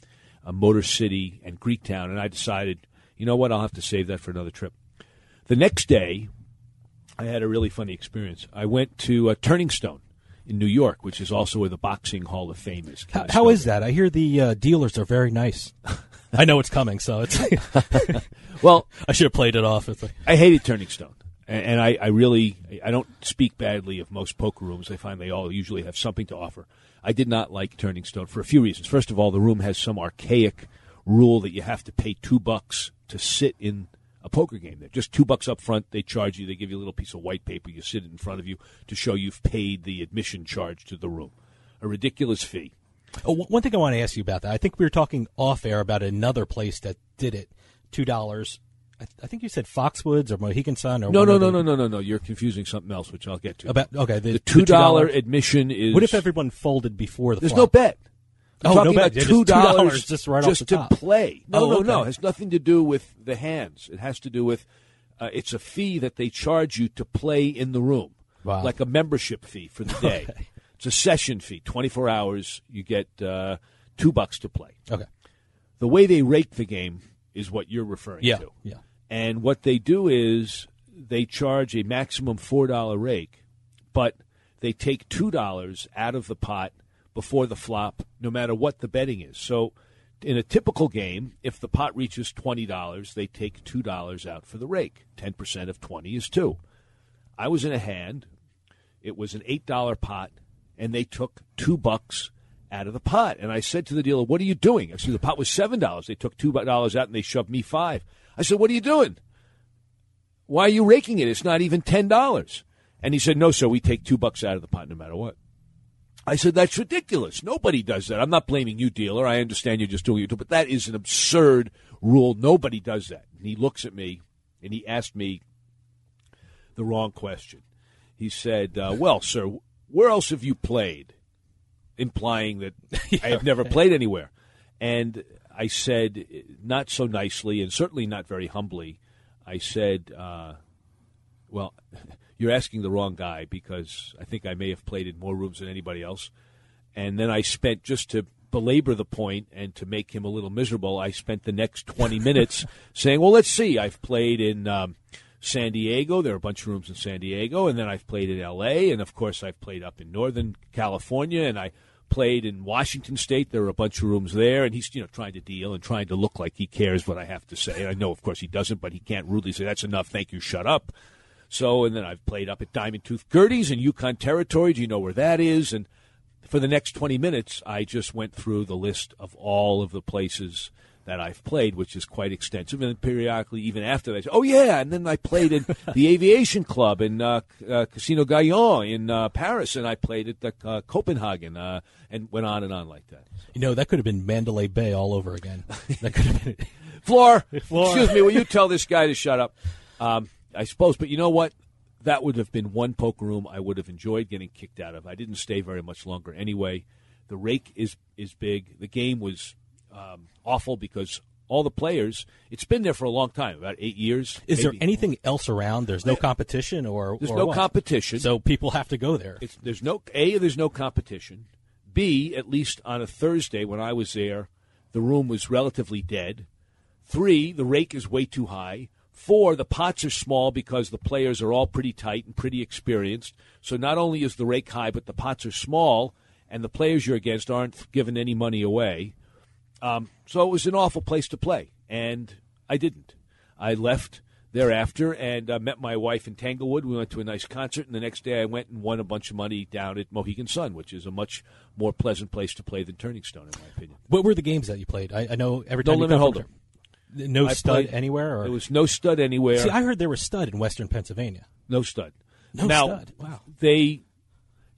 uh, Motor City, and Greektown. And I decided, you know what, I'll have to save that for another trip. The next day, I had a really funny experience. I went to uh, Turning Stone in New York, which is also where the Boxing Hall of Fame is. How, how is that? I hear the uh, dealers are very nice. I know it's coming, so it's well, I should have played it off. It's like, I hated Turning Stone. And I, I really, I don't speak badly of most poker rooms. I find they all usually have something to offer. I did not like Turning Stone for a few reasons. First of all, the room has some archaic rule that you have to pay two bucks to sit in a poker game there. Just two bucks up front, they charge you, they give you a little piece of white paper, you sit in front of you to show you've paid the admission charge to the room. A ridiculous fee. Oh, one thing I want to ask you about that. I think we were talking off air about another place that did it, two dollars. I, th- I think you said Foxwoods or Mohegan Sun. Or no, no, no, no, no, no, no. You're confusing something else, which I'll get to. About okay, the, the two dollar admission is. What if everyone folded before the? There's flop? no bet. I'm oh, talking no bet. About two dollars just right just off the top. to play. No, oh, no, okay. no. It has nothing to do with the hands. It has to do with uh, it's a fee that they charge you to play in the room, wow. like a membership fee for the day. Okay. It's a session fee. Twenty-four hours. You get uh, two bucks to play. Okay. The way they rake the game is what you're referring yeah, to. Yeah. And what they do is they charge a maximum four dollar rake, but they take two dollars out of the pot before the flop, no matter what the betting is. So in a typical game, if the pot reaches twenty dollars, they take two dollars out for the rake. ten percent of twenty is two. I was in a hand. It was an eight dollar pot, and they took two bucks out of the pot. And I said to the dealer, what are you doing? I said, the pot was seven dollars. They took two dollars out and they shoved me five dollars. I said, what are you doing? Why are you raking it? It's not even ten dollars. And he said, no, sir, we take two bucks out of the pot no matter what. I said, that's ridiculous. Nobody does that. I'm not blaming you, dealer. I understand you're just doing it, but that is an absurd rule. Nobody does that. And he looks at me and he asked me the wrong question. He said, uh, well, sir, where else have you played? Implying that yeah, I have never okay. played anywhere. And I said, not so nicely and certainly not very humbly, I said, uh, well, you're asking the wrong guy because I think I may have played in more rooms than anybody else. And then I spent, just to belabor the point and to make him a little miserable, I spent the next twenty minutes saying, well, let's see. I've played in um, San Diego. There are a bunch of rooms in San Diego. And then I've played in L A. And, of course, I've played up in Northern California. And I played in Washington State. There are a bunch of rooms there. And he's, you know, trying to deal and trying to look like he cares what I have to say. And I know, of course, he doesn't, but he can't rudely say, that's enough. Thank you. Shut up. So, and then I've played up at Diamond Tooth Gertie's in Yukon Territory. Do you know where that is? And for the next twenty minutes, I just went through the list of all of the places that I've played, which is quite extensive. And then periodically, even after that, I say, oh, yeah, and then I played in the Aviation Club in uh, uh, Casino Gaillon in uh, Paris, and I played at the, uh, Copenhagen, uh, and went on and on like that. You know, that could have been Mandalay Bay all over again. That could have been Floor, Floor, excuse me, will you tell this guy to shut up? Um, I suppose, but you know what? That would have been one poker room I would have enjoyed getting kicked out of. I didn't stay very much longer anyway. The rake is is big. The game was um, awful because all the players, it's been there for a long time, about eight years. Is maybe. There anything else around? There's no competition or There's or no what? competition. So people have to go there. It's, there's no A, there's no competition. B, at least on a Thursday when I was there, the room was relatively dead. Three, the rake is way too high. Four, the pots are small because the players are all pretty tight and pretty experienced. So not only is the rake high, but the pots are small, and the players you're against aren't giving any money away. Um, so it was an awful place to play, and I didn't. I left thereafter and uh, met my wife in Tanglewood. We went to a nice concert, and the next day I went and won a bunch of money down at Mohegan Sun, which is a much more pleasant place to play than Turning Stone, in my opinion. What were the games that you played? I, I know every time no you limit holder. No I stud played, anywhere? Or? There was no stud anywhere. See, I heard there was stud in western Pennsylvania. No stud. No now, stud. Wow. They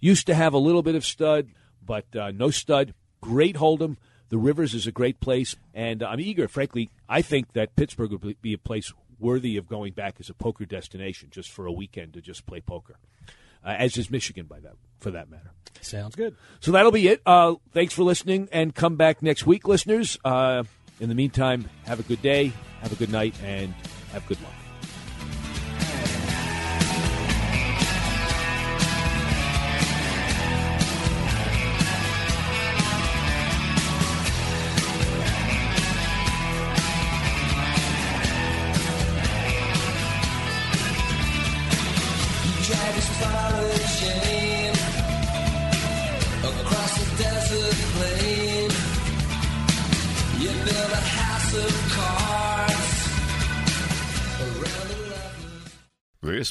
used to have a little bit of stud, but uh, no stud. Great hold'em. The Rivers is a great place, and I'm eager. Frankly, I think that Pittsburgh would be a place worthy of going back as a poker destination just for a weekend to just play poker, uh, as is Michigan by that, for that matter. Sounds good. So that'll be it. Uh, thanks for listening, and come back next week, listeners. Uh In the meantime, have a good day, have a good night, and have good luck. This